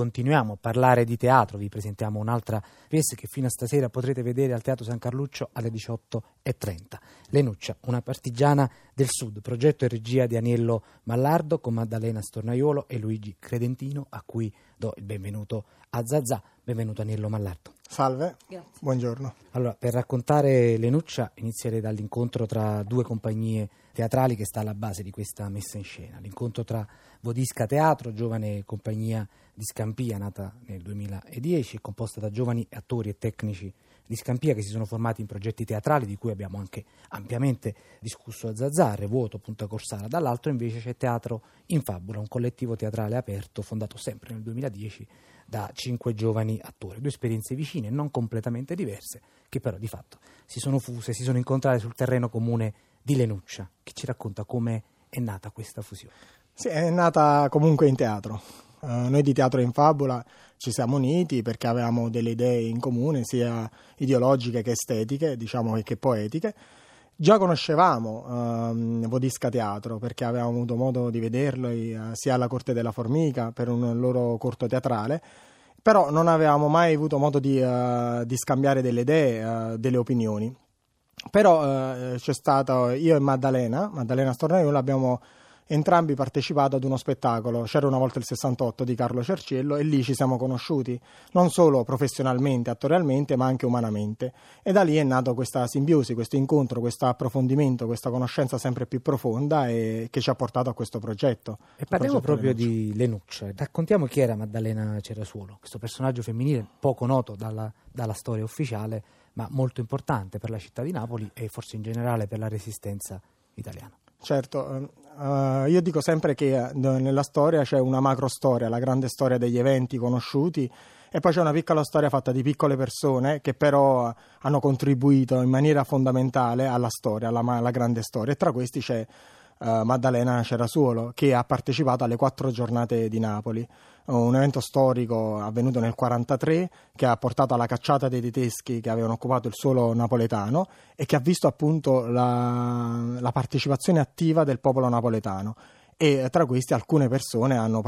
Continuiamo a parlare di teatro, vi presentiamo un'altra pièce che fino a stasera potrete vedere al Teatro San Carluccio alle 18:30. Lenuccia, una partigiana del Sud, progetto e regia di Aniello Mallardo con Maddalena Stornaiolo e Luigi Credentino, a cui do il benvenuto a ZAZÀ. Benvenuto Aniello Mallardo. Salve, grazie. Buongiorno. Allora, per raccontare Lenuccia inizierei dall'incontro tra due compagnie teatrali che sta alla base di questa messa in scena. L'incontro tra Vodisca Teatro, giovane compagnia di Scampia nata nel 2010 e composta da giovani attori e tecnici di Scampia che si sono formati in progetti teatrali di cui abbiamo anche ampiamente discusso a ZAZÀ, Vuoto, Punta Corsara. Dall'altro invece c'è Teatro in Fabula, un collettivo teatrale aperto fondato sempre nel 2010 da 5 giovani attori, due esperienze vicine, non completamente diverse, che però di fatto si sono fuse, si sono incontrate sul terreno comune di Lenuccia, che ci racconta come è nata questa fusione. Sì, è nata comunque in teatro. Noi di Teatro in Fabula ci siamo uniti perché avevamo delle idee in comune, sia ideologiche che estetiche, diciamo che poetiche. Già conoscevamo Vodisca Teatro perché avevamo avuto modo di vederlo sia alla Corte della Formica per un loro corto teatrale, però non avevamo mai avuto modo di scambiare delle idee, delle opinioni. Però c'è stato io e Maddalena Stornaiolo, abbiamo entrambi partecipato ad uno spettacolo, C'era una volta il 68 di Carlo Cerciello, e lì ci siamo conosciuti non solo professionalmente, attorialmente, ma anche umanamente, e da lì è nato questa simbiosi, questo incontro, questo approfondimento, questa conoscenza sempre più profonda e che ci ha portato a questo progetto. E parliamo proprio di Lenuccia. Raccontiamo chi era Maddalena Cerasuolo, questo personaggio femminile poco noto dalla storia ufficiale, ma molto importante per la città di Napoli e forse in generale per la resistenza italiana. Certo, io dico sempre che nella storia c'è una macro storia, la grande storia degli eventi conosciuti, e poi c'è una piccola storia fatta di piccole persone che però hanno contribuito in maniera fondamentale alla storia, alla grande storia, e tra questi c'è Maddalena Cerasuolo, che ha partecipato alle 4 giornate di Napoli, un evento storico avvenuto nel 1943 che ha portato alla cacciata dei tedeschi che avevano occupato il suolo napoletano e che ha visto appunto la partecipazione attiva del popolo napoletano, e tra questi alcune persone hanno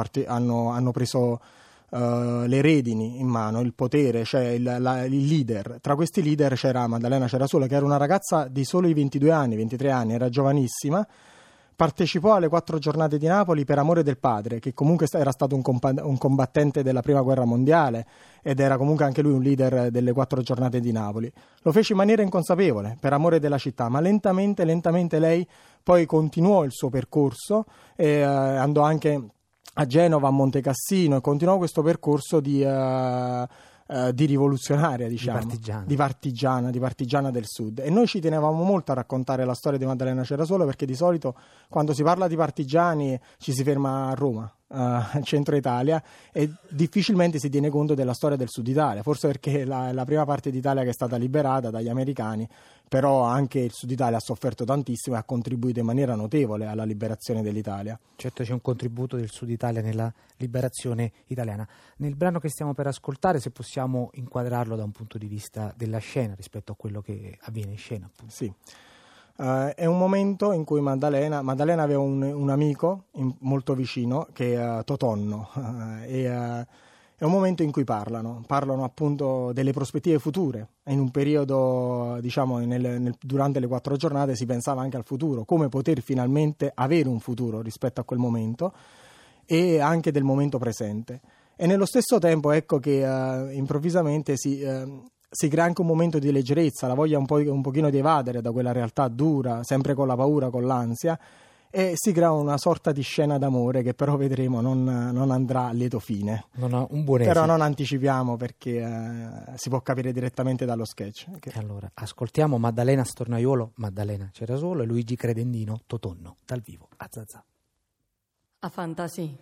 preso le redini in mano, il potere, cioè il leader. Tra questi leader c'era Maddalena Cerasuolo, che era una ragazza di soli 23 anni, era giovanissima. Partecipò alle 4 giornate di Napoli per amore del padre, che comunque era stato un combattente della Prima Guerra Mondiale ed era comunque anche lui un leader delle 4 giornate di Napoli. Lo fece in maniera inconsapevole, per amore della città, ma lentamente lei poi continuò il suo percorso e andò anche a Genova, a Monte Cassino, e continuò questo percorso di rivoluzionaria, diciamo, di partigiana del Sud. E noi ci tenevamo molto a raccontare la storia di Maddalena Cerasuolo, perché di solito quando si parla di partigiani ci si ferma a Roma, centro Italia, e difficilmente si tiene conto della storia del Sud Italia, forse perché la prima parte d'Italia che è stata liberata dagli americani, però anche il Sud Italia ha sofferto tantissimo e ha contribuito in maniera notevole alla liberazione dell'Italia. Certo, c'è un contributo del Sud Italia nella liberazione italiana. Nel brano che stiamo per ascoltare, se possiamo inquadrarlo da un punto di vista della scena rispetto a quello che avviene in scena, appunto. Sì. È un momento in cui Maddalena aveva un amico molto vicino che è Totonno, è un momento in cui parlano appunto delle prospettive future. In un periodo, diciamo, durante le 4 giornate si pensava anche al futuro, come poter finalmente avere un futuro rispetto a quel momento, e anche del momento presente. E nello stesso tempo ecco che improvvisamente si crea anche un momento di leggerezza, la voglia un pochino di evadere da quella realtà dura, sempre con la paura, con l'ansia, e si crea una sorta di scena d'amore che però vedremo non andrà a lieto fine. Non ha un buon esito. Però non anticipiamo, perché si può capire direttamente dallo sketch. E allora ascoltiamo Maddalena Stornaiolo, Maddalena Cerasuolo e Luigi Credendino, Totonno, dal vivo a ZAZÀ. A fantasì.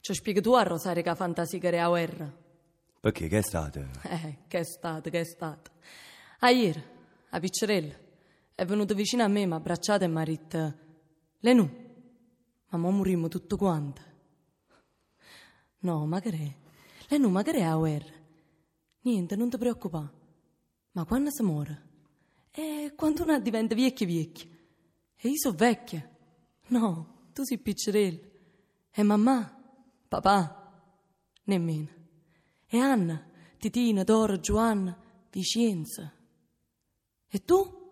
Ci spieghi tu a Rosario che a fantasì crea guerra? Perché? Che è stato? Che è stato. Ieri, a Piccerella, è venuto vicino a me, mi ha abbracciato e mi ha detto: Lenù, ma mo moriremo tutto quanto. No, ma che è? Lenù, ma che è la guerra? Niente, non ti preoccupare. Ma quando si muore? Quando uno diventa vecchio. E io sono vecchia. No, tu sei Piccerella. E mamma, papà, nemmeno. E Anna, Titina, Dora, Giovanna, Vicenza. E tu?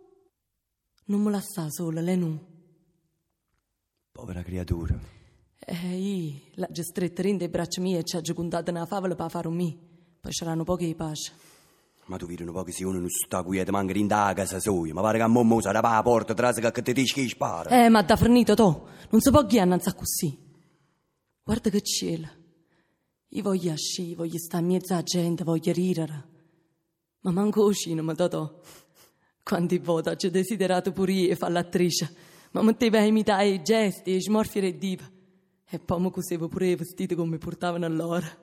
Non me la sta sola, Lenù. Povera creatura. Io l'ho stretta in dei braccia mie e ci ha giocondata una favola per fare un me. Poi saranno pochi di pace. Ma tu vedi un po' che se uno non sta qui e ti manca in da casa soia, ma pare che a mommo sarà pa' la porta tra che ti dici che spara. Ma da fornito to, non so po' chi annanza così. Guarda che cielo. Io voglio asci, voglio stare in mezzo alla gente, voglio rirere. Ma manco uscino, ma to. Quanti volte ci ho desiderato pure io e fare l'attrice, ma metteva a imitare i gesti e smorfiare le dita. E poi mi cosevo pure i vestiti come mi portavano allora.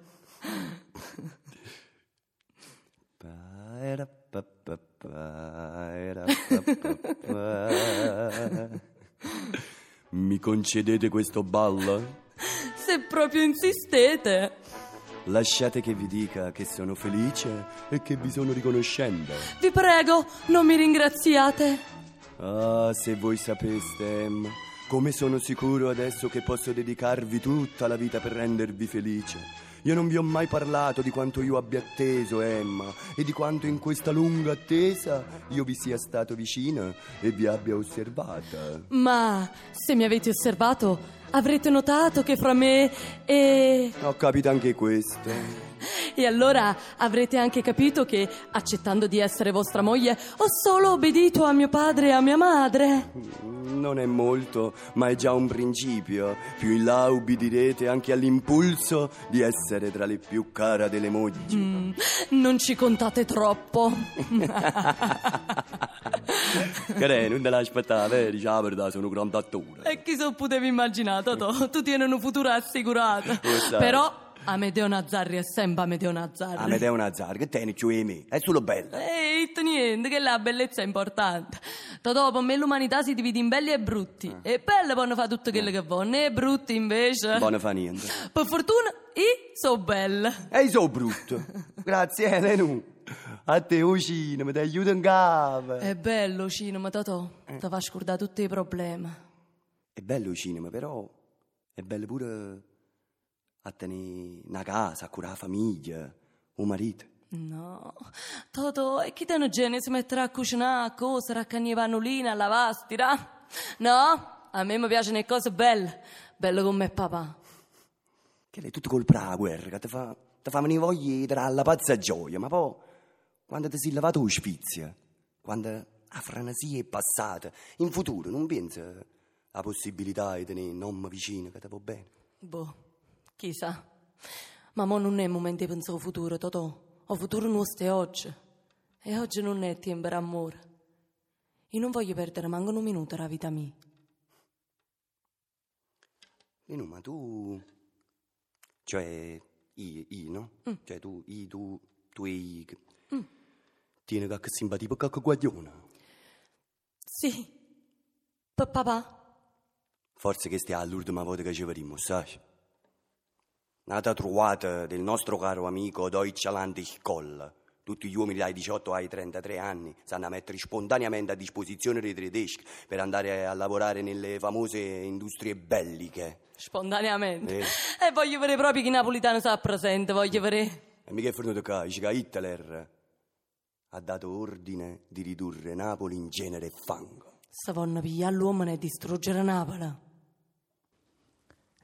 Mi concedete questo ballo? Se proprio insistete. Lasciate che vi dica che sono felice e che vi sono riconoscente. Vi prego, non mi ringraziate. Ah, se voi sapeste, come sono sicuro adesso che posso dedicarvi tutta la vita per rendervi felice. Io non vi ho mai parlato di quanto io abbia atteso, Emma, e di quanto in questa lunga attesa io vi sia stato vicino e vi abbia osservata. Ma se mi avete osservato, avrete notato che fra me e... Ho capito anche questo. E allora avrete anche capito che, accettando di essere vostra moglie, ho solo obbedito a mio padre e a mia madre. Non è molto, ma è già un principio. Più in là ubbidirete anche all'impulso di essere tra le più cara delle mogli. Non ci contate troppo. Care, non te l'aspettavo, diciamo la verità, sono un grande attore. E chi so potevi immaginare, Totò, tu tieni un futuro assicurato. Però... Amedeo Nazzarri è sempre Amedeo Nazzarri. Amedeo Nazzarri, che tieni più me? È solo bello. Niente, che la bellezza è importante. Dopo me l'umanità si divide in belli e brutti. E belli possono fare tutto quello che vogliono, e brutti invece non fa niente. Per fortuna io so bella. E io so brutto. Grazie, Elenu. A te, Ocino, mi ti aiuto in capo. È bello il cinema, Totò. Ti fa scordare tutti i problemi. È bello il cinema, però è bello pure... a tenere una casa, a curare la famiglia, un marito. No, Totò, e chi te ne gene si metterà a cucinare, a cosere, a cagnare pannolina, a lavare, a stirare? No, a me mi piacciono le cose belle, bello come papà. Che lei è tutto colpa della guerra, che ti fa venire voglia tra la pazza gioia, ma poi quando ti sei lavato lo sfizio, quando la franasia è passata, in futuro non pensi alla possibilità di tenere nonna vicina che ti va bene? Boh. Chissà, ma mo non è il momento di pensare al futuro, Totò. Il futuro nostro è oggi. E oggi non è tempo per amore. Io non voglio perdere manco un minuto la vita mia. Lino, ma tu... Cioè, io, no? Cioè, tu e io... Tieni qualche simpatia per qualche guagliona? Sì. Papà. Forse che stia all'ultima volta che ci vedremo, sai? Nata trovata del nostro caro amico Deutschland Koll. Tutti gli uomini dai 18 ai 33 anni sanno a mettere spontaneamente a disposizione dei tedeschi per andare a lavorare nelle famose industrie belliche. Spontaneamente? E voglio vedere proprio che napolitano sta presente, voglio vedere. E mica è fornuto qua, dice che Hitler ha dato ordine di ridurre Napoli in genere e fango. Se vogliono pigliare l'uomo e distruggere Napoli.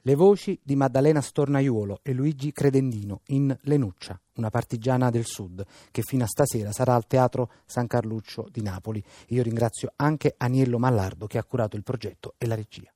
Le voci di Maddalena Stornaiolo e Luigi Credentino in Lenuccia, una partigiana del Sud, che fino a stasera sarà al Teatro San Carluccio di Napoli. Io ringrazio anche Aniello Mallardo che ha curato il progetto e la regia.